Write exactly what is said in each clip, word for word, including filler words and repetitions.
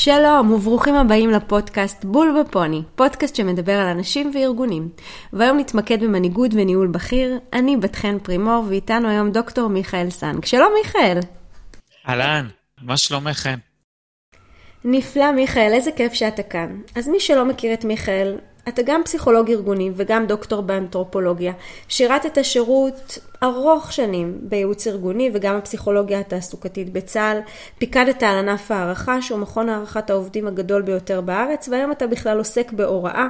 שלום וברוכים הבאים לפודקאסט בול בפוני, פודקאסט שמדבר על אנשים וארגונים. והיום נתמקד במנהיגות וניהול בכיר. אני בת חן פרימור ואיתנו היום דוקטור מיכאל סנג. שלום מיכאל. אהלן, מה שלומך חן? נפלא מיכאל, איזה כיף שאתה כאן. אז מי שלא מכיר את מיכאל, אתה גם פסיכולוג ארגוני וגם דוקטור באנתרופולוגיה. שירת את השירות ארוך שנים בייעוץ ארגוני וגם הפסיכולוגיה התעסוקתית בצה"ל. פיקדת על ענף הערכה שהוא מכון הערכת העובדים הגדול ביותר בארץ, והיום אתה בכלל עוסק בהוראה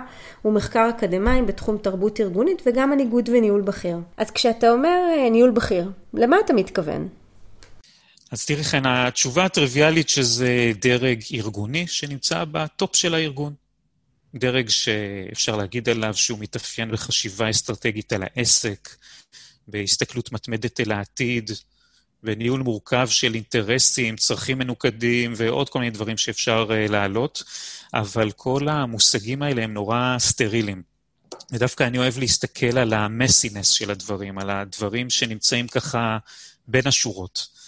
ומחקר אקדמיים בתחום תרבות ארגונית וגם מנהיגות וניהול בכיר. אז כשאתה אומר ניהול בכיר, למה אתה מתכוון? אז תראי כן, התשובה הטריוויאלית שזה דרג ארגוני שנמצא בטופ של הארגון. דרג שאפשר להגיד עליו שהוא מתאפיין בחשיבה אסטרטגית על העסק, בהסתכלות מתמדת אל העתיד, בניהול מורכב של אינטרסים, צרכים מנוקדים ועוד כל מיני דברים שאפשר להעלות, אבל כל המושגים האלה הם נורא סטרילים. ודווקא אני אוהב להסתכל על המסינס של הדברים, על הדברים שנמצאים ככה בין השורות.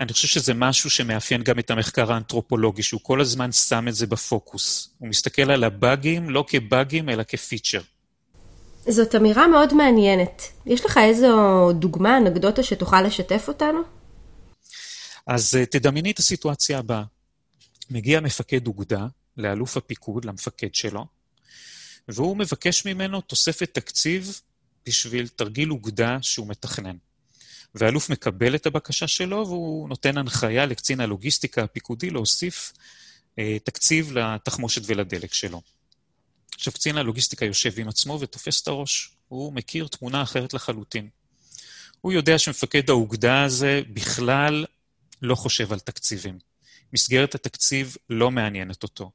אני חושב שזה משהו שמאפיין גם את המחקר האנתרופולוגי, שהוא כל הזמן שם את זה בפוקוס. הוא מסתכל על הבאגים, לא כבאגים, אלא כפיצ'ר. זאת אמירה מאוד מעניינת. יש לך איזו דוגמה, אנקדוטה, שתוכל לשתף אותנו? אז תדמייני את הסיטואציה הבאה. מגיע מפקד אוגדה, לאלוף הפיקוד, למפקד שלו, והוא מבקש ממנו תוספת תקציב בשביל תרגיל אוגדה שהוא מתכנן. והאלוף מקבל את הבקשה שלו, והוא נותן הנחיה לקצין הלוגיסטיקה הפיקודי להוסיף אה, תקציב לתחמושת ולדלק שלו. עכשיו, קצין הלוגיסטיקה יושב עם עצמו ותופס את הראש. הוא מכיר תמונה אחרת לחלוטין. הוא יודע שמפקד האוגדה הזה בכלל לא חושב על תקציבים. מסגרת התקציב לא מעניינת אותו,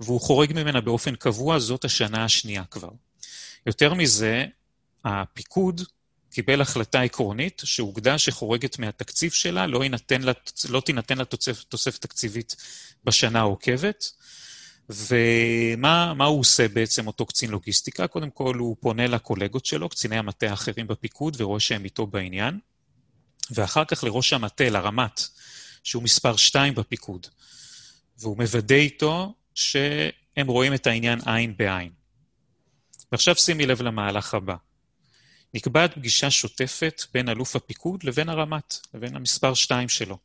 והוא חורג ממנה באופן קבוע, זאת השנה השנייה כבר. יותר מזה, הפיקוד קיבל החלטה עקרונית שאוגדה שחורגת מהתקציב שלה, לא תינתן לה, לא תינתן לה תוספת תוסף תקציבית בשנה העוקבת. ומה מה הוא עושה בעצם אותו קצין לוגיסטיקה? קודם כל הוא פונה לקולגות שלו, קציני המטה האחרים בפיקוד, ורואה שהם איתו בעניין. ואחר כך לראש המטה, לרמת, שהוא מספר שתיים בפיקוד. והוא מוודא איתו שהם רואים את העניין עין בעין. ועכשיו שימי לב למהלך הבא. נקבעת פגישה שוטפת בין אלוף הפיקוד לבין הרמת, לבין המספר שתיים שלו.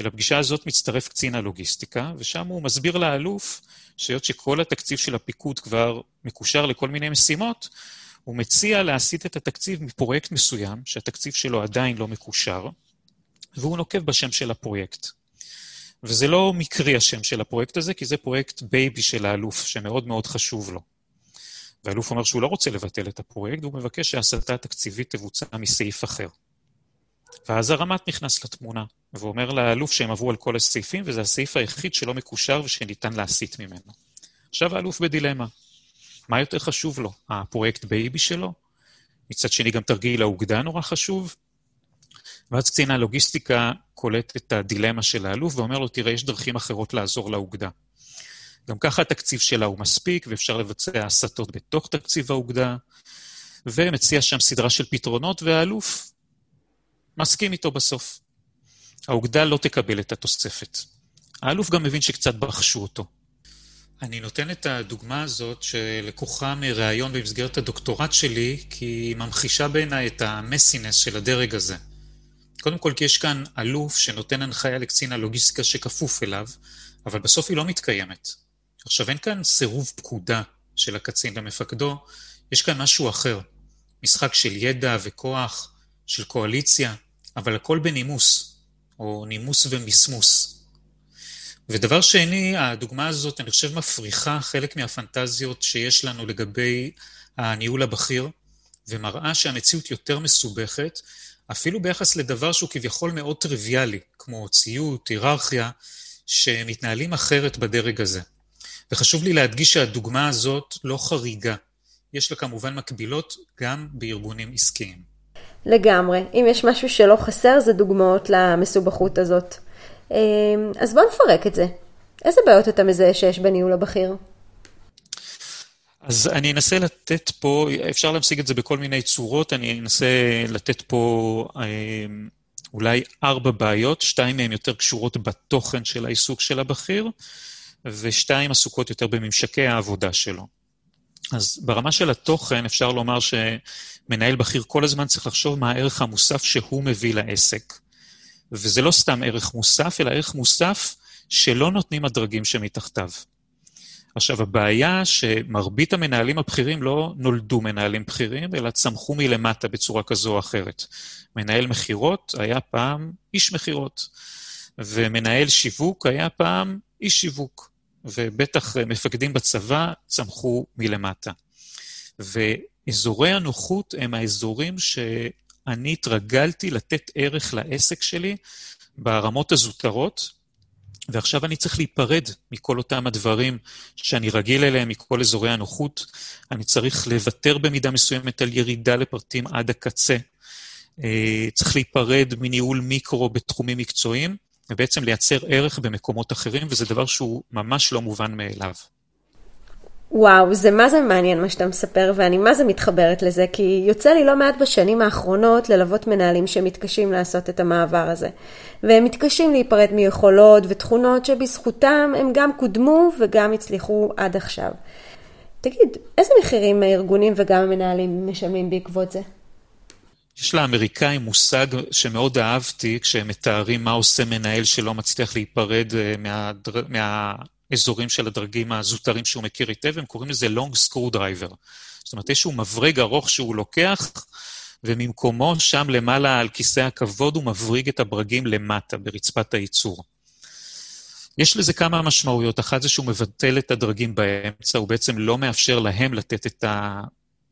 ולפגישה הזאת מצטרף קצין הלוגיסטיקה, ושם הוא מסביר לאלוף שהיות שכל התקציב של הפיקוד כבר מקושר לכל מיני משימות, הוא מציע להסיט את התקציב מפרויקט מסוים, שהתקציב שלו עדיין לא מקושר, והוא נוקב בשם של הפרויקט. וזה לא מקרי השם של הפרויקט הזה, כי זה פרויקט בייבי של האלוף, שמאוד מאוד חשוב לו. והאלוף אומר שהוא לא רוצה לבטל את הפרויקט, והוא מבקש שההסטה התקציבית תבוצע מסעיף אחר. ואז הרמת נכנס לתמונה, ואומר לאלוף שהם עברו על כל הסעיפים, וזה הסעיף היחיד שלא מקושר ושניתן להסיט ממנו. עכשיו האלוף בדילמה. מה יותר חשוב לו? הפרויקט בייבי שלו? מצד שני גם תרגיל האוגדה נורא חשוב. ואז קצין הלוגיסטיקה קולט את הדילמה של האלוף, ואומר לו, תראה, יש דרכים אחרות לעזור לאוגדה. גם ככה התקציב שלה הוא מספיק, ואפשר לבצע הסתות בתוך תקציב האוגדה, ומציע שם סדרה של פתרונות, והאלוף מסכים איתו בסוף. האוגדה לא תקבל את התוספת. האלוף גם מבין שקצת בחשו אותו. אני נותן את הדוגמה הזאת שלקוחה מראיון במסגרת הדוקטורט שלי, כי היא ממחישה בעיניי את המסינס של הדרג הזה. קודם כל, כי יש כאן אלוף שנותן הנחיה לקצין הלוגיסטיקה שכפוף אליו, אבל בסוף היא לא מתקיימת. עכשיו, אין כאן סירוב פקודה של הקצין למפקדו, יש כאן משהו אחר. משחק של ידע וכוח, של קואליציה, אבל הכל בנימוס, או נימוס ומסמוס. ודבר שני, הדוגמה הזאת, אני חושב, מפריחה חלק מהפנטזיות שיש לנו לגבי הניהול הבכיר, ומראה שהמציאות יותר מסובכת, אפילו ביחס לדבר שהוא כביכול מאוד טריוויאלי, כמו ציות, היררכיה, שמתנהלים אחרת בדרג הזה. וחשוב לי להדגיש שהדוגמה הזאת לא חריגה. יש לה כמובן מקבילות גם בארגונים עסקיים. לגמרי. אם יש משהו שלא חסר, זה דוגמאות למסובכות הזאת. אז בוא נפרק את זה. איזה בעיות אתה מזהה שיש בניהול הבכיר? אז אני אנסה לתת פה, אפשר להמשיג את זה בכל מיני צורות, אני אנסה לתת פה אולי ארבע בעיות, שתיים מהן יותר קשורות בתוכן של העיסוק של הבכיר, ושתיים עסוקות יותר בממשקי העבודה שלו. אז ברמה של התוכן אפשר לומר שמנהל בכיר כל הזמן צריך לחשוב מה הערך המוסף שהוא מביא לעסק. וזה לא סתם ערך מוסף, אלא ערך מוסף שלא נותנים הדרגים שמתחתיו. עכשיו, הבעיה שמרבית המנהלים הבכירים לא נולדו מנהלים בכירים, אלא צמחו מלמטה בצורה כזו או אחרת. מנהל מחירות היה פעם איש מחירות, ומנהל שיווק היה פעם איש שיווק, ובטח מפקדים בצבא צמחו מלמטה. ואזורי הנוחות הם האזורים שאני התרגלתי לתת ערך לעסק שלי ברמות הזוטרות, ועכשיו אני צריך להיפרד מכל אותם הדברים שאני רגיל אליהם, מכל אזורי הנוחות. אני צריך לוותר במידה מסוימת על ירידה לפרטים עד הקצה. צריך להיפרד מניהול מיקרו בתחומים מקצועיים, ובעצם לייצר ערך במקומות אחרים, וזה דבר שהוא ממש לא מובן מאליו. וואו, זה מה זה מעניין מה שאתה מספר, ואני מה זה מתחברת לזה, כי יוצא לי לא מעט בשנים האחרונות ללוות מנהלים שמתקשים לעשות את המעבר הזה. והם מתקשים להיפרד מיכולות ותכונות שבזכותם הם גם קודמו וגם הצליחו עד עכשיו. תגיד, איזה מחירים הארגונים וגם המנהלים משלמים בעקבות זה? יש לאמריקאים מושג שמאוד אהבתי, כשהם מתארים מה עושה מנהל שלא מצליח להיפרד מהדר... מה... אזורים של הדרגים הזוטרים שהוא מכיר היטב, הם קוראים לזה long screwdriver. זאת אומרת, יש שהוא מבריג ארוך שהוא לוקח, וממקומו שם למעלה על כיסא הכבוד, הוא מבריג את הברגים למטה, ברצפת הייצור. יש לזה כמה משמעויות. אחת זה שהוא מבטל את הדרגים באמצע, הוא בעצם לא מאפשר להם לתת את, ה...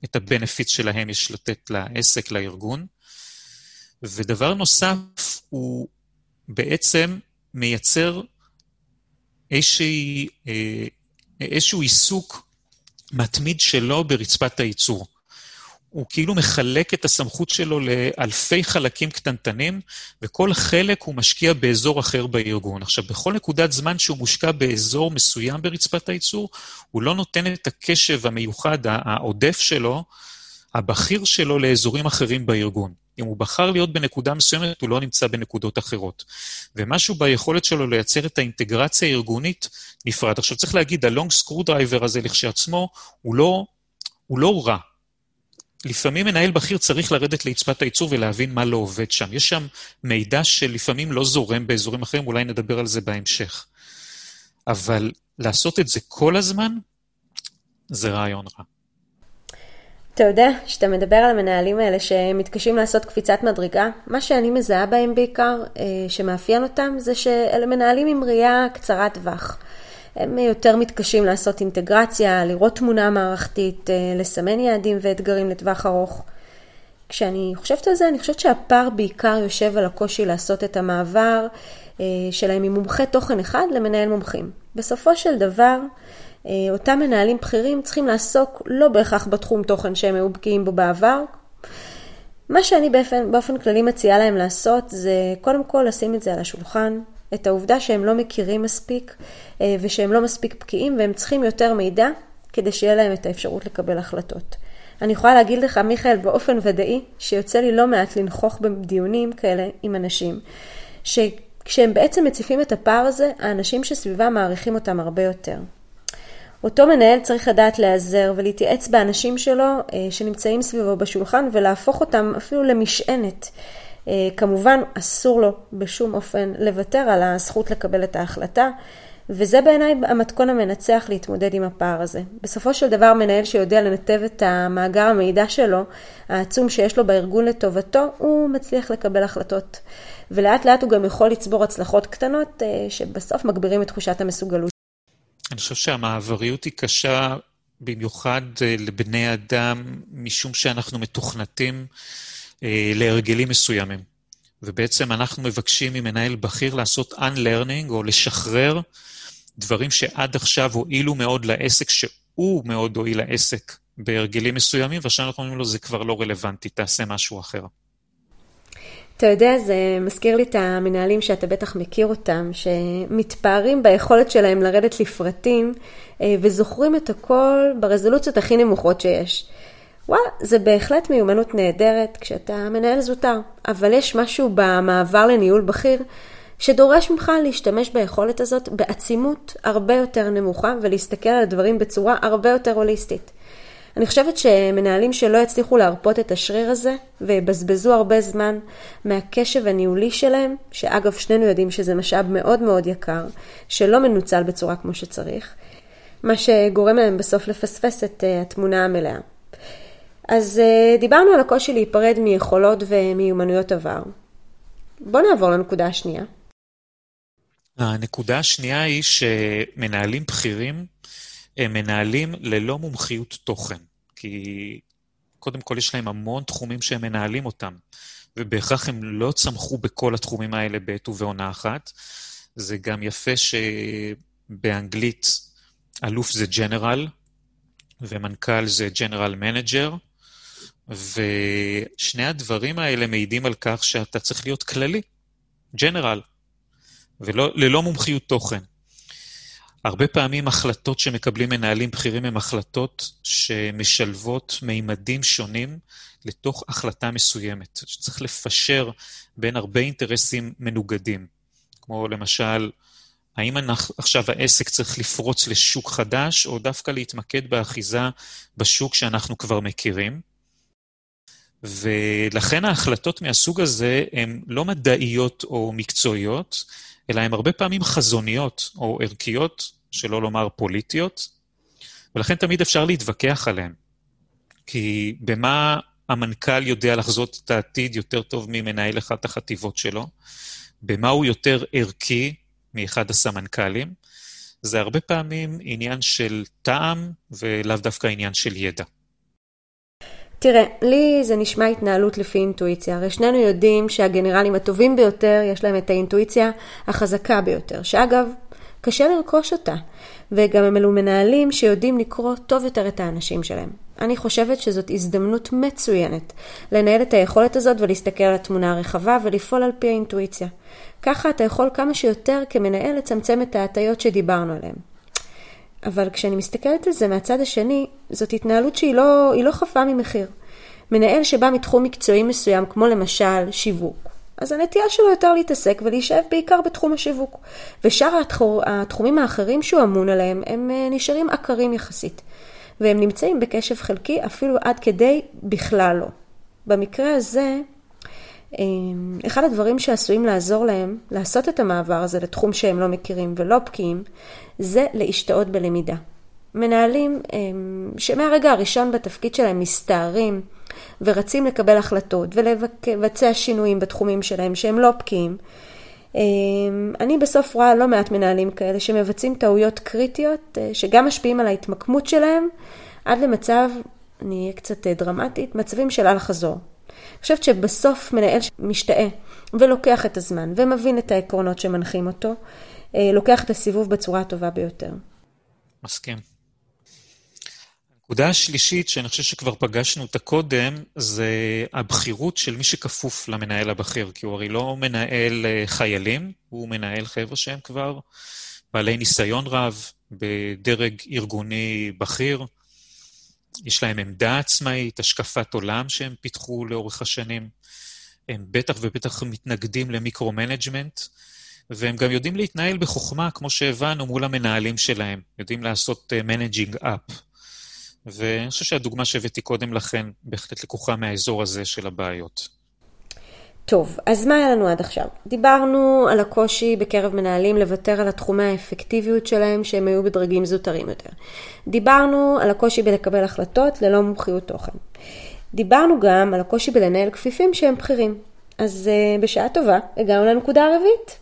את הבנפיט שלהם, יש לתת לעסק, לארגון. ודבר נוסף, הוא בעצם מייצר איזושהי, איזשהו עיסוק מתמיד שלו ברצפת הייצור. הוא כאילו מחלק את הסמכות שלו לאלפי חלקים קטנטנים, וכל חלק הוא משקיע באזור אחר בארגון. עכשיו, בכל נקודת זמן שהוא מושקע באזור מסוים ברצפת הייצור, הוא לא נותן את הקשב המיוחד, העודף שלו, הבכיר שלו לאזורים אחרים בארגון. אם הוא בחר להיות בנקודה מסוימת, הוא לא נמצא בנקודות אחרות. ומשהו ביכולת שלו לייצר את האינטגרציה הארגונית נפרד. עכשיו צריך להגיד, הלונג סקרודרייבר הזה לכשעצמו, הוא לא, הוא לא רע. לפעמים מנהל בכיר צריך לרדת לרצפת הייצור ולהבין מה לא עובד שם. יש שם מידע שלפעמים לא זורם באזורים אחרים, אולי נדבר על זה בהמשך. אבל לעשות את זה כל הזמן, זה רעיון רע. אתה יודע, שאתה מדבר על המנהלים האלה שמתקשים לעשות קפיצת מדרגה, מה שאני מזהה בהם בעיקר, שמאפיין אותם, זה שאלה מנהלים עם ראייה קצרת טווח. הם יותר מתקשים לעשות אינטגרציה, לראות תמונה מערכתית, לסמן יעדים ואתגרים לטווח ארוך. כשאני חושבת על זה, אני חושבת שהפער בעיקר יושב על הקושי לעשות את המעבר שלהם ממומחה תוכן אחד למנהל מומחים. בסופו של דבר, אותם מנהלים בכירים צריכים לעסוק לא בהכרח בתחום תוכן שהם היו בקיאים בו בעבר. מה שאני באופן, באופן כללי מציעה להם לעשות זה קודם כל לשים את זה על השולחן, את העובדה שהם לא מכירים מספיק ושהם לא מספיק בקיאים והם צריכים יותר מידע כדי שיהיה להם את האפשרות לקבל החלטות. אני יכולה להגיד לך, מיכאל, באופן ודאי שיוצא לי לא מעט לנחוך בדיונים כאלה עם אנשים שכשהם בעצם מציפים את הפער הזה, האנשים שסביבה מעריכים אותם הרבה יותר. אותו מנהל צריך לדעת להיעזר ולהתייעץ באנשים שלו שנמצאים סביבו בשולחן ולהפוך אותם אפילו למשענת. כמובן אסור לו בשום אופן לוותר על הזכות לקבל את ההחלטה, וזה בעיניי המתכון המנצח להתמודד עם הפער הזה. בסופו של דבר מנהל שיודע לנתב את המאגר המידע שלו, העצום שיש לו בארגון לטובתו, הוא מצליח לקבל החלטות. ולאט לאט הוא גם יכול לצבור הצלחות קטנות שבסוף מגבירים את תחושת המסוגלות. אני חושב שהמעבריות היא קשה במיוחד לבני אדם, משום שאנחנו מתוכנתים להרגלים מסוימים. ובעצם אנחנו מבקשים ממנהל בכיר לעשות unlearning, או לשחרר דברים שעד עכשיו הועילו מאוד לעסק, שהוא מאוד הועיל לעסק בהרגלים מסוימים, ועכשיו אנחנו אומרים לו, זה כבר לא רלוונטי, תעשה משהו אחר. אתה יודע, זה מזכיר לי את המנהלים שאתה בטח מכיר אותם, שמתפארים ביכולת שלהם לרדת לפרטים, וזוכרים את הכל ברזולוציות הכי נמוכות שיש. וואו, זה בהחלט מיומנות נהדרת כשאתה מנהל זוטר, אבל יש משהו במעבר לניהול בכיר שדורש ממך להשתמש ביכולת הזאת בעצימות הרבה יותר נמוכה ולהסתכל על הדברים בצורה הרבה יותר הוליסטית. אני חושבת שמנהלים שלא יצליחו להרפות את השריר הזה ובזבזו הרבה זמן מהקשב הניהולי שלהם, שאגב שנינו יודעים שזה משאב מאוד מאוד יקר, שלא מנוצל בצורה כמו שצריך, מה שגורם להם בסוף לפספס את התמונה המלאה. אז דיברנו על הקושי להיפרד מיכולות ומיומנויות עבר. בוא נעבור לנקודה השנייה. הנקודה השנייה היא שמנהלים בכירים הם מנהלים ללא מומחיות תוכן, כי קודם כל יש להם המון תחומים שהם מנהלים אותם, ובהכרח הם לא צמחו בכל התחומים האלה בעת ובעונה אחת. זה גם יפה שבאנגלית אלוף זה ג'נרל, ומנכ"ל זה ג'נרל מנג'ר, ושני הדברים האלה מעידים על כך שאתה צריך להיות כללי, ג'נרל, וללא מומחיות תוכן. הרבה פעמים החלטות שמקבלים מנהלים בכירים הם החלטות שמשלבות מימדים שונים לתוך החלטה מסוימת, שצריך לפשר בין הרבה אינטרסים מנוגדים, כמו למשל, האם אנחנו, עכשיו העסק צריך לפרוץ לשוק חדש, או דווקא להתמקד באחיזה בשוק שאנחנו כבר מכירים. ולכן ההחלטות מהסוג הזה הן לא מדעיות או מקצועיות, אלא הן הרבה פעמים חזוניות או ערכיות, שלא לומר פוליטיות, ולכן תמיד אפשר להתווכח עליהן. כי במה המנכ"ל יודע לחזות את העתיד יותר טוב ממנהל אחת החטיבות שלו, במה הוא יותר ערכי, מאחד הסמנכלים, זה הרבה פעמים עניין של טעם, ולאו דווקא עניין של ידע. תראה, לי זה נשמע התנהלות לפי אינטואיציה. הרי שנינו יודעים שהגנרלים הטובים ביותר, יש להם את האינטואיציה החזקה ביותר, שאגב, קשה לרכוש אותה, וגם הם אלו מנהלים שיודעים לקרוא טוב יותר את האנשים שלהם. אני חושבת שזאת הזדמנות מצוינת, לנהל את היכולת הזאת ולהסתכל על התמונה הרחבה ולפעול על פי האינטואיציה. ככה אתה יכול כמה שיותר כמנהל לצמצם את ההטיות שדיברנו עליהן. אבל כשאני מסתכלת על זה מהצד השני, זאת התנהלות שהיא לא, היא לא חפה ממחיר. מנהל שבא מתחום מקצועי מסוים, כמו למשל שיווק, אז הנטייה שלו יותר להתעסק ולהישאב בעיקר בתחום השיווק. ושאר התחומים האחרים שהוא אמון עליהם, הם נשארים עקרים יחסית. והם נמצאים בקשב חלקי אפילו עד כדי בכלל לא. במקרה הזה, אחד הדברים שעשויים לעזור להם לעשות את המעבר הזה לתחום שהם לא מכירים ולא בקיאים, זה להשתאות בלמידה. מנהלים שמהרגע הראשון בתפקיד שלהם מסתערים ורצים לקבל החלטות ולבצע שינויים בתחומים שלהם שהם לא בקיאים. אני בסוף רואה לא מעט מנהלים כאלה שמבצעים טעויות קריטיות שגם משפיעים על ההתמקמות שלהם עד למצב, נהיה קצת דרמטית, מצבים של אל חזור. אני חושבת שבסוף מנהל משתאה ולוקח את הזמן ומבין את העקרונות שמנחים אותו, לוקח את הסיבוב בצורה הטובה ביותר. מסכים. הנקודה השלישית שאני חושב שכבר פגשנו אותה קודם, זה הבחירות של מי שכפוף למנהל הבכיר, כי הוא הרי לא מנהל חיילים, הוא מנהל חבר'ה שהם כבר בעלי ניסיון רב בדרג ארגוני בכיר, יש להם עמדה עצמאית, השקפת עולם שהם פיתחו לאורך השנים, הם בטח ובטח מתנגדים למיקרו-מנג'מנט, והם גם יודעים להתנהל בחוכמה, כמו שהבנו, מול המנהלים שלהם, יודעים לעשות managing up. ואני חושב שהדוגמה שהבאתי קודם לכן, בהחלט לקוחה מהאזור הזה של הבעיות. טוב, אז מה היה לנו עד עכשיו? דיברנו על הקושי בקרב מנהלים לוותר על התחומי האפקטיביות שלהם שהם היו בדרגים זוטרים יותר. דיברנו על הקושי בלקבל החלטות ללא מומחיות תוכן. דיברנו גם על הקושי בלנהל כפיפים שהם בכירים. אז בשעה טובה הגענו לנקודה הרביעית.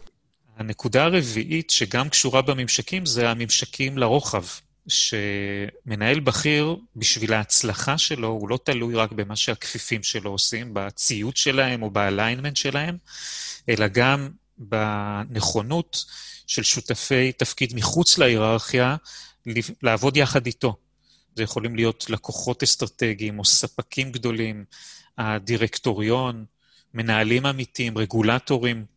הנקודה הרביעית שגם קשורה בממשקים זה הממשקים לרוחב. שמנהל בכיר בשביל ההצלחה שלו, הוא לא תלוי רק במה שהכפיפים שלו עושים, בציוד שלהם או באליינמנט שלהם, אלא גם בנכונות של שותפי תפקיד מחוץ להיררכיה, לעבוד יחד איתו. זה יכולים להיות לקוחות אסטרטגיים או ספקים גדולים, הדירקטוריון, מנהלים אמיתיים, רגולטורים,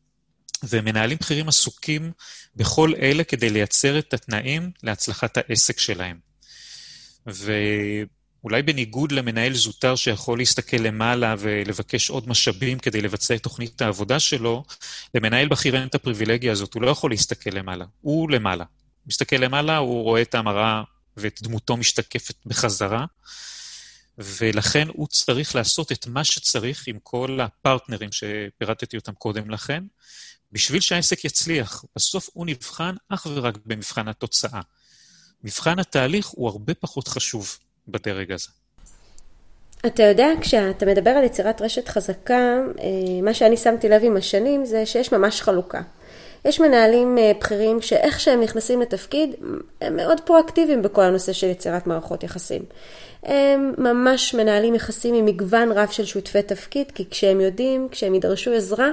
ומנהלים בכירים עסוקים בכל אלה כדי לייצר את התנאים להצלחת העסק שלהם. אולי בניגוד למנהל זוטר שיכול להסתכל למעלה ולבקש עוד משאבים כדי לבצע את תוכנית העבודה שלו, למנהל בכיר אין את הפריבילגיה הזאת, הוא לא יכול להסתכל למעלה, הוא למעלה. מסתכל למעלה, הוא רואה את המראה ואת דמותו משתקפת בחזרה, ולכן הוא צריך לעשות את מה שצריך עם כל הפרטנרים שפירטתי אותם קודם לכן, בשביל שהעסק יצליח. בסוף הוא נבחן אך ורק במבחן התוצאה. מבחן התהליך הוא הרבה פחות חשוב בדרג הזה. אתה יודע, כשאתה מדבר על יצירת רשת חזקה, מה שאני שמתי לב עם השנים זה שיש ממש חלוקה. יש מנהלים בכירים שאיך שהם נכנסים לתפקיד, הם מאוד פרואקטיביים בכל הנושא של יצירת מערכות יחסים. הם ממש מנהלים יחסים עם מגוון רב של שותפי תפקיד, כי כשהם יודעים, כשהם ידרשו עזרה,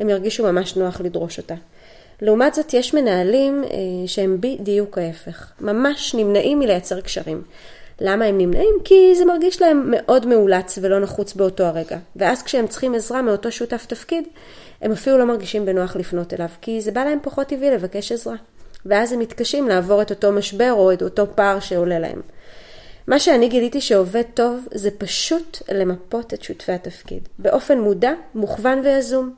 הם ירגישו ממש נוח לדרוש אותה. לעומת זאת, יש מנהלים שהם בדיוק ההפך. ממש נמנעים מלייצר קשרים. למה הם נמנעים? כי זה מרגיש להם מאוד מאולץ ולא נחוץ באותו הרגע. ואז כשהם צריכים עזרה מאותו שותף תפקיד, הם אפילו לא מרגישים בנוח לפנות אליו, כי זה בא להם פחות טבעי לבקש עזרה. ואז הם מתקשים לעבור את אותו משבר או את אותו פער שעולה להם. מה שאני גיליתי שעובד טוב זה פשוט למפות את שותפי התפקיד. באופן מודע, מוכוון ויזום.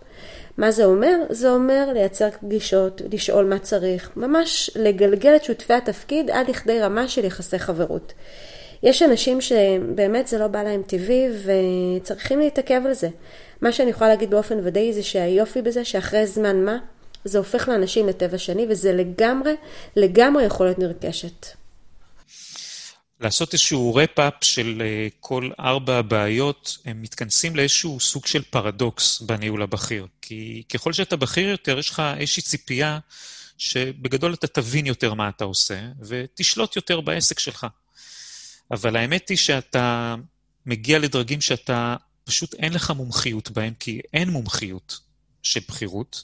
מה זה אומר? זה אומר לייצר פגישות, לשאול מה צריך, ממש לגלגל את שותפי התפקיד עד לכדי רמה של יחסי חברות. יש אנשים שבאמת זה לא בא להם טבעי וצריכים להתעכב על זה. מה שאני יכולה להגיד באופן ודאי זה שהיופי בזה שאחרי זמן מה זה הופך לאנשים לטבע שני וזה לגמרי, לגמרי יכול להיות נרכשת. לעשות איזשהו רפאפ של כל ארבע הבעיות, הם מתכנסים לאיזשהו סוג של פרדוקס בניהול הבכיר. כי ככל שאתה בכיר יותר, יש לך איזושהי ציפייה שבגדול אתה תבין יותר מה אתה עושה, ותשלוט יותר בעסק שלך. אבל האמת היא שאתה מגיע לדרגים שאתה פשוט אין לך מומחיות בהם, כי אין מומחיות של בחירות,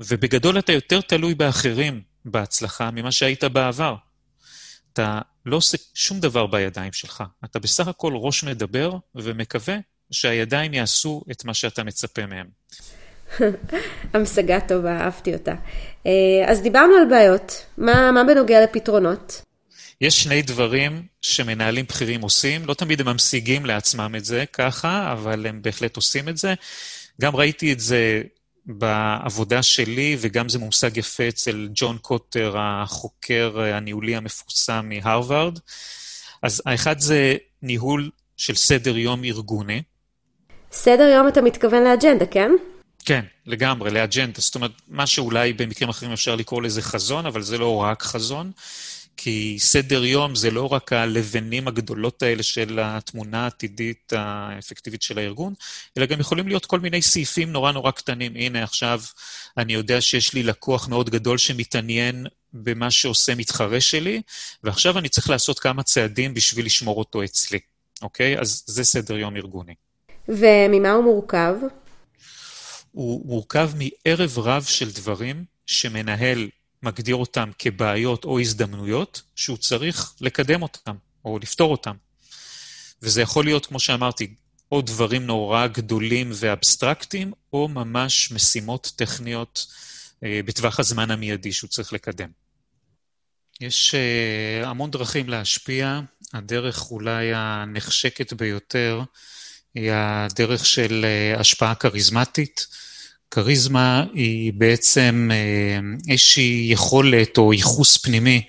ובגדול אתה יותר תלוי באחרים בהצלחה ממה שהיית בעבר. אתה לא עושה שום דבר בידיים שלך. אתה בסך הכל ראש מדבר ומקווה שהידיים יעשו את מה שאתה מצפה מהם. המשגה טובה, אהבתי אותה. אז דיברנו על בעיות. מה, מה בנוגע לפתרונות? יש שני דברים שמנהלים בכירים עושים. לא תמיד הם ממשיגים לעצמם את זה ככה, אבל הם בהחלט עושים את זה. גם ראיתי את זה בעבודה שלי, וגם זה מושג יפה אצל ג'ון קוטר, החוקר הניהולי המפורסם מהרווארד. אז האחד זה ניהול של סדר יום ארגוני. סדר יום אתה מתכוון לאג'נדה, כן? כן, לגמרי, לאג'נדה. זאת אומרת, מה שאולי במקרים אחרים אפשר לקרוא לזה חזון, אבל זה לא רק חזון, כי סדר יום זה לא רק הלבנים הגדולות האלה של התמונה העתידית האפקטיבית של הארגון, אלא גם יכולים להיות כל מיני סעיפים נורא נורא קטנים. הנה עכשיו אני יודע שיש לי לקוח מאוד גדול שמתעניין במה שעושה מתחרה שלי, ועכשיו אני צריך לעשות כמה צעדים בשביל לשמור אותו אצלי. אוקיי? אז זה סדר יום ארגוני. וממה הוא מורכב? הוא מורכב מערב רב של דברים שמנהל מגדיר אותם כבעיות או הזדמנויות, שהוא צריך לקדם אותם, או לפתור אותם. וזה יכול להיות, כמו שאמרתי, או דברים נורא גדולים ואבסטרקטיים, או ממש משימות טכניות אה, בטווח הזמן המיידי שהוא צריך לקדם. יש אה, המון דרכים להשפיע, הדרך אולי הנחשקת ביותר, היא הדרך של אה, השפעה קריזמטית, קריזמה היא בעצם איזושהי יכולת או ייחוס פנימי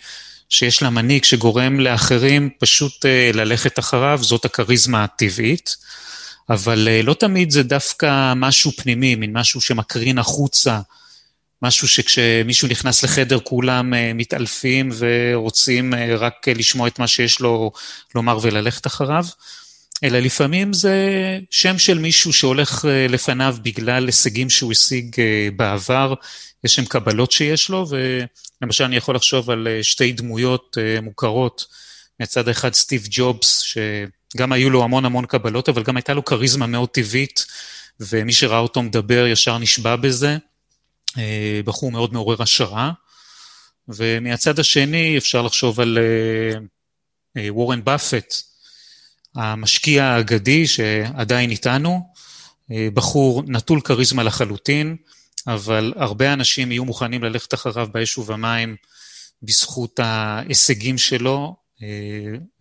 שיש לה מנהיג שגורם לאחרים פשוט ללכת אחריו, זאת הקריזמה הטבעית, אבל לא תמיד זה דווקא משהו פנימי, מין משהו שמקרין החוצה, משהו שכשמישהו נכנס לחדר כולם מתעלפים ורוצים רק לשמוע את מה שיש לו לומר וללכת אחריו, אלא לפעמים זה שם של מישהו שהולך לפניו בגלל הישגים שהוא השיג בעבר, יש שם קבלות שיש לו, ולמשל אני יכול לחשוב על שתי דמויות מוכרות, מצד אחד סטיב ג'ובס, שגם היו לו המון המון קבלות, אבל גם הייתה לו קריזמה מאוד טבעית, ומי שראה אותו מדבר ישר נשבע בזה, בחור מאוד מעורר השראה, ומהצד השני אפשר לחשוב על וורן באפט, המשקיע האגדי שעדיין איתנו, בחור נטול קריזמה לחלוטין, אבל הרבה אנשים יהיו מוכנים ללכת אחריו באש ובמים בזכות ההישגים שלו,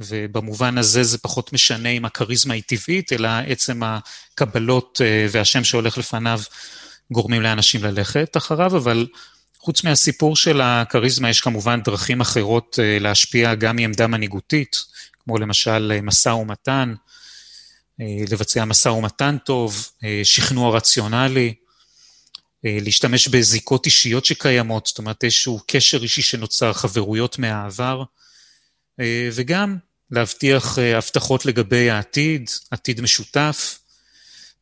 ובמובן הזה זה פחות משנה אם הכריזמה היא טבעית, אלא עצם הקבלות והשם שהולך לפניו גורמים לאנשים ללכת אחריו, אבל חוץ מהסיפור של הכריזמה יש כמובן דרכים אחרות להשפיע גם מעמדה מנהיגותית, כמו למשל מסע ומתן, לבצע מסע ומתן טוב, שכנוע רציונלי, להשתמש בזיקות אישיות שקיימות, זאת אומרת איזשהו קשר אישי שנוצר, חברויות מהעבר, וגם להבטיח הבטחות לגבי העתיד, עתיד משותף,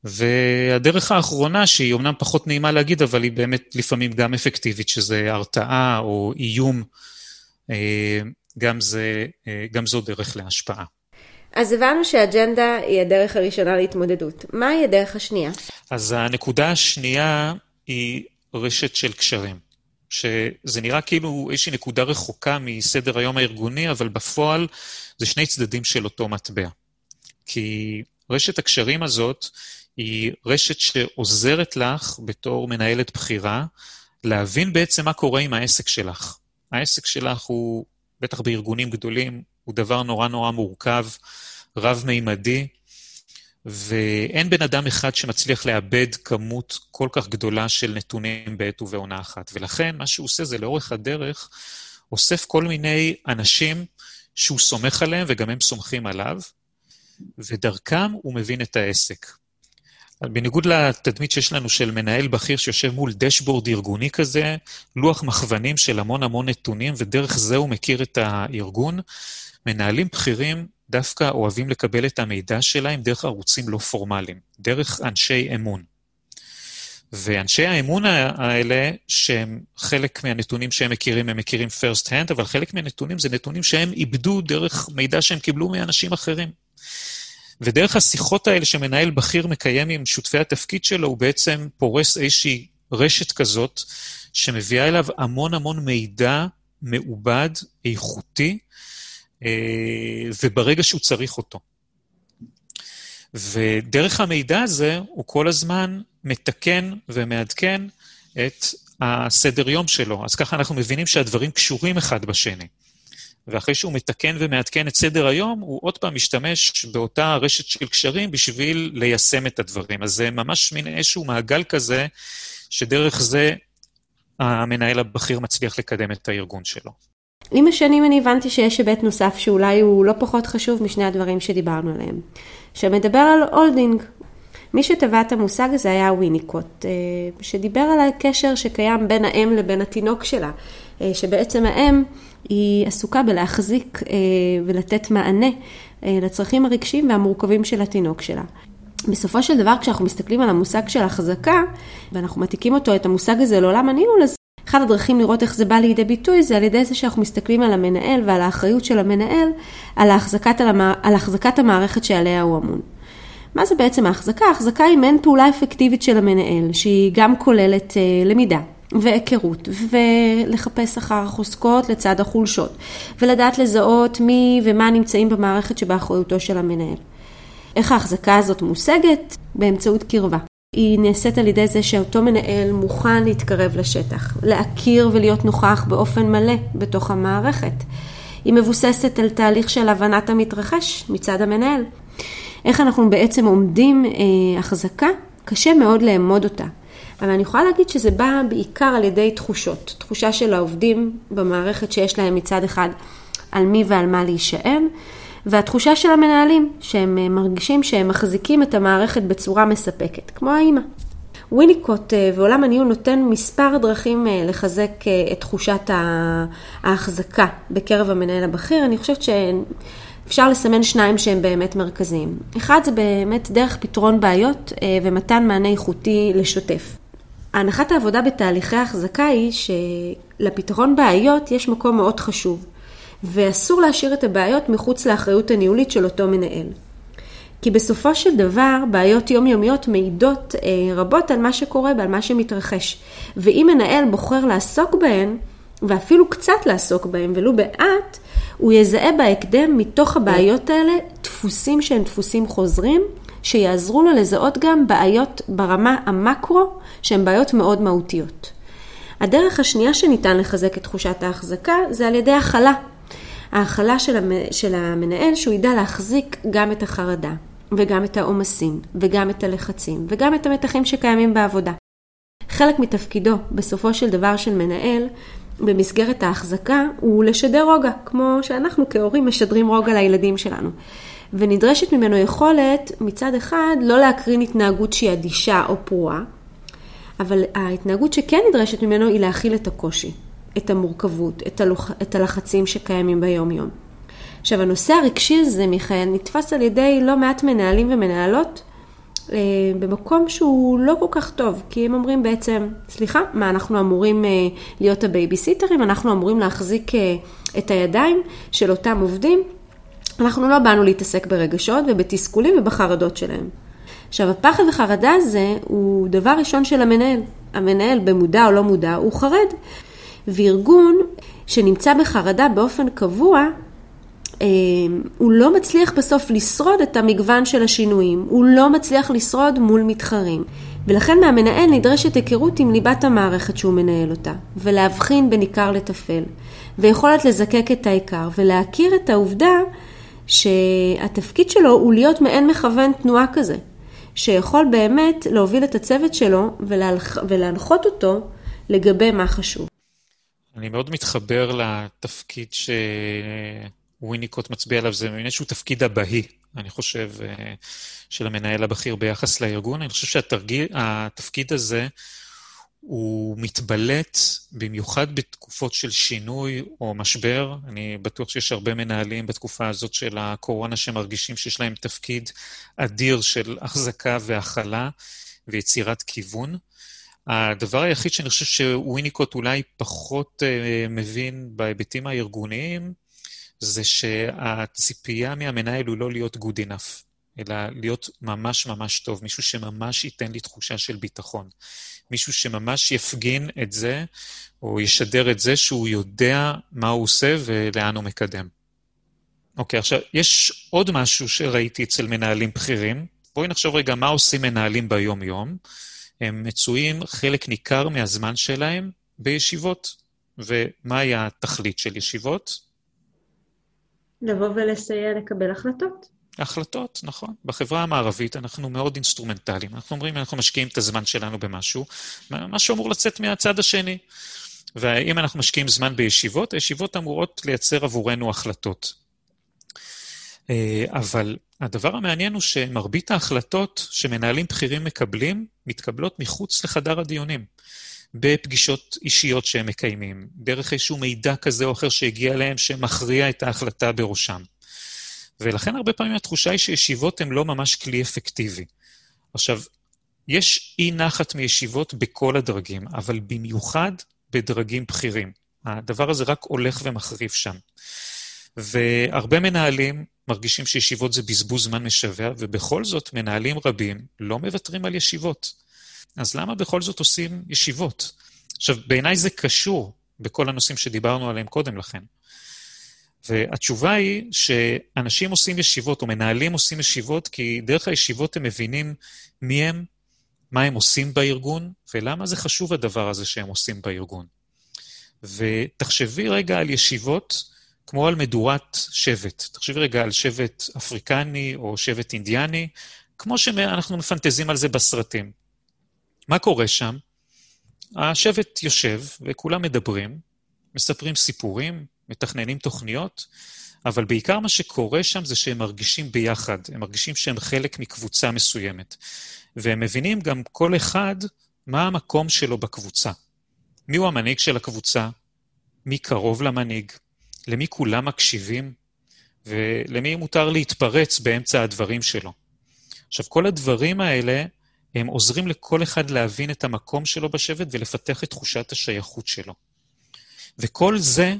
והדרך האחרונה שהיא אומנם פחות נעימה להגיד, אבל היא באמת לפעמים גם אפקטיבית, שזה הרתעה או איום, גם, זה, גם זו דרך להשפעה. אז הבנו שהאג'נדה היא הדרך הראשונה להתמודדות. מה היא הדרך השנייה? אז הנקודה השנייה היא רשת של קשרים. שזה נראה כאילו איזושהי נקודה רחוקה מסדר היום הארגוני, אבל בפועל זה שני צדדים של אותו מטבע. כי רשת הקשרים הזאת היא רשת שעוזרת לך בתור מנהלת בחירה, להבין בעצם מה קורה עם העסק שלך. העסק שלך הוא, בטח בארגונים גדולים, הוא דבר נורא נורא מורכב, רב-מימדי, ואין בן אדם אחד שמצליח לאבד כמות כל כך גדולה של נתונים בעת ובעונה אחת. ולכן מה שהוא עושה זה לאורך הדרך, אוסף כל מיני אנשים שהוא סומך עליהם וגם הם סומכים עליו, ודרכם הוא מבין את העסק. בניגוד לתדמית שיש לנו של מנהל בכיר שיושב מול דשבורד ארגוני כזה, לוח מכוונים של המון המון נתונים, ודרך זה הוא מכיר את הארגון, מנהלים בכירים דווקא אוהבים לקבל את המידע שלהם דרך ערוצים לא פורמליים, דרך אנשי אמון. ואנשי האמון האלה, שהם חלק מהנתונים שהם מכירים, הם מכירים first hand, אבל חלק מהנתונים זה נתונים שהם איבדו דרך מידע שהם קיבלו מאנשים אחרים. ודרך השיחות האלה שמנהל בכיר מקיים עם שותפי התפקיד שלו, הוא בעצם פורס איזושהי רשת כזאת, שמביאה אליו המון המון מידע מעובד, איכותי, וברגע שהוא צריך אותו. ודרך המידע הזה, הוא כל הזמן מתקן ומעדכן את הסדר יום שלו. אז ככה אנחנו מבינים שהדברים קשורים אחד בשני. ואחרי שהוא מתקן ומעדכן את סדר היום, הוא עוד פעם משתמש באותה רשת של קשרים בשביל ליישם את הדברים. אז זה ממש מין איזשהו מעגל כזה, שדרך זה המנהל הבכיר מצליח לקדם את הארגון שלו. עם השנים אני הבנתי שיש היבט נוסף שאולי הוא לא פחות חשוב משני הדברים שדיברנו עליהם, שמדבר על הולדינג. מי שטבע את המושג הזה היה וויניקוט, שדיבר על הקשר שקיים בין האם לבין התינוק שלה, שבעצם האם היא עסוקה בלהחזיק ולתת מענה לצרכים הרגשיים והמורכבים של התינוק שלה. בסופו של דבר, כשאנחנו מסתכלים על המושג של החזקה, ואנחנו מתיקים אותו, את המושג הזה לעולם הניהול, אז אחד הדרכים לראות איך זה בא לידי ביטוי, זה על ידי זה שאנחנו מסתכלים על המנהל ועל האחריות של המנהל, על ההחזקת, על החזקת המערכת שעליה הוא אמון. מה זה בעצם ההחזקה? ההחזקה היא מעין פעולה אפקטיבית של המנהל, שהיא גם כוללת למידה. והיכרות, ולחפש אחר החוזקות לצד החולשות, ולדעת לזהות מי ומה נמצאים במערכת שבאחריותו של המנהל. איך ההחזקה הזאת מושגת? באמצעות קרבה. היא נעשית על ידי זה שאותו מנהל מוכן להתקרב לשטח, להכיר ולהיות נוכח באופן מלא בתוך המערכת. היא מבוססת על תהליך של הבנת המתרחש מצד המנהל. איך אנחנו בעצם עומדים אה, החזקה? קשה מאוד לאמוד אותה. אבל אני יכולה להגיד שזה בא בעיקר על ידי תחושות. תחושה של העובדים במערכת שיש להם מצד אחד על מי ועל מה להישען, והתחושה של המנהלים שהם מרגישים שהם מחזיקים את המערכת בצורה מספקת, כמו האמא. וויניקוט ועולם הניהול נותן מספר דרכים לחזק את תחושת ההחזקה בקרב המנהל הבכיר. אני חושבת שהן... אפשר לסמן שניים שהם באמת מרכזיים. אחד זה באמת דרך פתרון בעיות ומתן מענה איכותי לשוטף. ההנחת העבודה בתהליכי ההחזקה היא שלפתרון בעיות יש מקום מאוד חשוב, ואסור להשאיר את הבעיות מחוץ לאחריות הניהולית של אותו מנהל. כי בסופו של דבר, בעיות יומיומיות מעידות רבות על מה שקורה ועל מה שמתרחש. ואם מנהל בוחר לעסוק בהן, ואפילו קצת לעסוק בהם, ולו בעט, הוא יזהה בהקדם מתוך הבעיות האלה דפוסים שהם דפוסים חוזרים, שיעזרו לו לזהות גם בעיות ברמה המקרו, שהן בעיות מאוד מהותיות. הדרך השנייה שניתן לחזק את תחושת ההחזקה, זה על ידי הכלה. ההכלה של, המ... של המנהל שהוא ידע להחזיק גם את החרדה, וגם את העומסים, וגם את הלחצים, וגם את המתחים שקיימים בעבודה. חלק מתפקידו בסופו של דבר של מנהל, במסגרת ההחזקה, הוא לשדר רוגע, כמו שאנחנו כהורים משדרים רוגע לילדים שלנו. ונדרשת ממנו יכולת מצד אחד לא להקרין התנהגות שהיא אדישה או פרועה, אבל ההתנהגות שכן נדרשת ממנו היא להכיל את הקושי, את המורכבות, את, הלוח... את הלחצים שקיימים ביום יום. עכשיו, הנושא הרגשי הזה, מיכאל, נתפס על ידי לא מעט מנהלים ומנהלות אה, במקום שהוא לא כל כך טוב, כי הם אומרים בעצם, סליחה, מה, אנחנו אמורים אה, להיות הבייביסיטרים, אנחנו אמורים להחזיק אה, את הידיים של אותם עובדים, אנחנו לא באנו להתעסק ברגשות ובתסכולים ובחרדות שלהם. עכשיו, הפחד וחרדה הזה הוא דבר ראשון של המנהל. המנהל, במודע או לא מודע, הוא חרד. וארגון שנמצא בחרדה באופן קבוע, הוא לא מצליח בסוף לשרוד את המגוון של השינויים. הוא לא מצליח לשרוד מול מתחרים. ולכן מהמנהל נדרשת היכרות עם ליבת המערכת שהוא מנהל אותה, ולהבחין בין עיקר לטפל, ויכולת לזקק את העיקר, ולהכיר את העובדה שהתפקיד שלו הוא להיות מעין מכוון תנועה כזה, שיכול באמת להוביל את הצוות שלו ולהלח... ולהנחות אותו לגבי מה חשוב. אני מאוד מתחבר לתפקיד שוויניקוט מצביע עליו, זה איזשהו תפקיד הבאי, אני חושב, של המנהל הבכיר ביחס לארגון. אני חושב שהתפקיד הזה הוא מתבלט במיוחד בתקופות של שינוי או משבר. אני בטוח שיש הרבה מנהלים בתקופה הזאת של הקורונה שמרגישים שיש להם תפקיד אדיר של החזקה והכלה ויצירת כיוון. הדבר היחיד שאני חושב שוויניקוט אולי פחות מבין בהיבטים הארגוניים, זה שהציפייה מהמנהל הוא לא להיות good enough, אלא להיות ממש ממש טוב, מישהו שממש ייתן לי תחושה של ביטחון, מישהו שממש יפגין את זה, או ישדר את זה שהוא יודע מה הוא עושה ולאן הוא מקדם. אוקיי, עכשיו, יש עוד משהו שראיתי אצל מנהלים בכירים. בואי נחשוב רגע מה עושים מנהלים ביום-יום. הם מצויים חלק ניכר מהזמן שלהם בישיבות, ומה היה התכלית של ישיבות? לבוא ולסייע לקבל החלטות. החלטות, נכון. בחברה המערבית אנחנו מאוד אינסטרומנטליים. אנחנו אומרים, אנחנו משקיעים את הזמן שלנו במשהו, משהו אמור לצאת מהצד השני. ואם אנחנו משקיעים זמן בישיבות, הישיבות אמורות לייצר עבורנו החלטות. אבל הדבר המעניין הוא שמרבית ההחלטות שמנהלים בכירים מקבלים, מתקבלות מחוץ לחדר הדיונים. בפגישות אישיות שהם מקיימים, דרך איזשהו מידע כזה או אחר שהגיע להם שמכריע את ההחלטה בראשם. ולכן הרבה פעמים התחושה היא שישיבות הן לא ממש כלי אפקטיבי. עכשיו, יש אי נחת מישיבות בכל הדרגים, אבל במיוחד בדרגים בכירים. הדבר הזה רק הולך ומחריף שם. והרבה מנהלים מרגישים שישיבות זה בזבוז זמן משווה, ובכל זאת מנהלים רבים לא מבטרים על ישיבות. אז למה בכל זאת עושים ישיבות? עכשיו, בעיניי זה קשור בכל הנושאים שדיברנו עליהם קודם לכן. והתשובה היא שאנשים עושים ישיבות, או מנהלים עושים ישיבות, כי דרך הישיבות הם מבינים מי הם, מה הם עושים בארגון, ולמה זה חשוב הדבר הזה שהם עושים בארגון. ותחשבי רגע על ישיבות כמו על מדורת שבט. תחשבי רגע על שבט אפריקני או שבט אינדיאני, כמו שאנחנו מפנטזים על זה בסרטים. מה קורה שם? השבט יושב וכולם מדברים, מספרים סיפורים, מתכננים תוכניות, אבל בעיקר מה שקורה שם זה שהם מרגישים ביחד, הם מרגישים שהם חלק מקבוצה מסוימת, והם מבינים גם כל אחד מה המקום שלו בקבוצה. מי הוא המנהיג של הקבוצה? מי קרוב למנהיג? למי כולם מקשיבים? ולמי מותר להתפרץ באמצע הדברים שלו? עכשיו, כל הדברים האלה, הם עוזרים לכל אחד להבין את המקום שלו בשבט ולפתח את תחושת השייכות שלו. וכל זה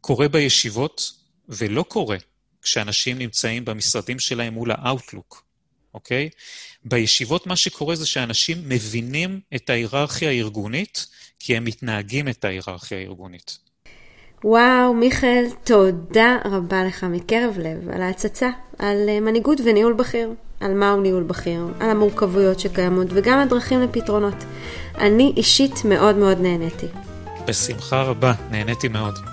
קורה בישיבות ולא קורה כשאנשים נמצאים במשרדים שלהם מול האוטלוק, אוקיי? בישיבות מה שקורה זה שאנשים מבינים את ההיררכיה הארגונית, כי הם מתנהגים את ההיררכיה הארגונית. וואו, מיכאל, תודה רבה לך מקרב לב על ההצצה, על מנהיגות וניהול בכיר. על מהו ניהול בכיר, על המורכבויות שקיימות וגם הדרכים לפתרונות. אני אישית מאוד מאוד נהניתי. בשמחה רבה, נהניתי מאוד.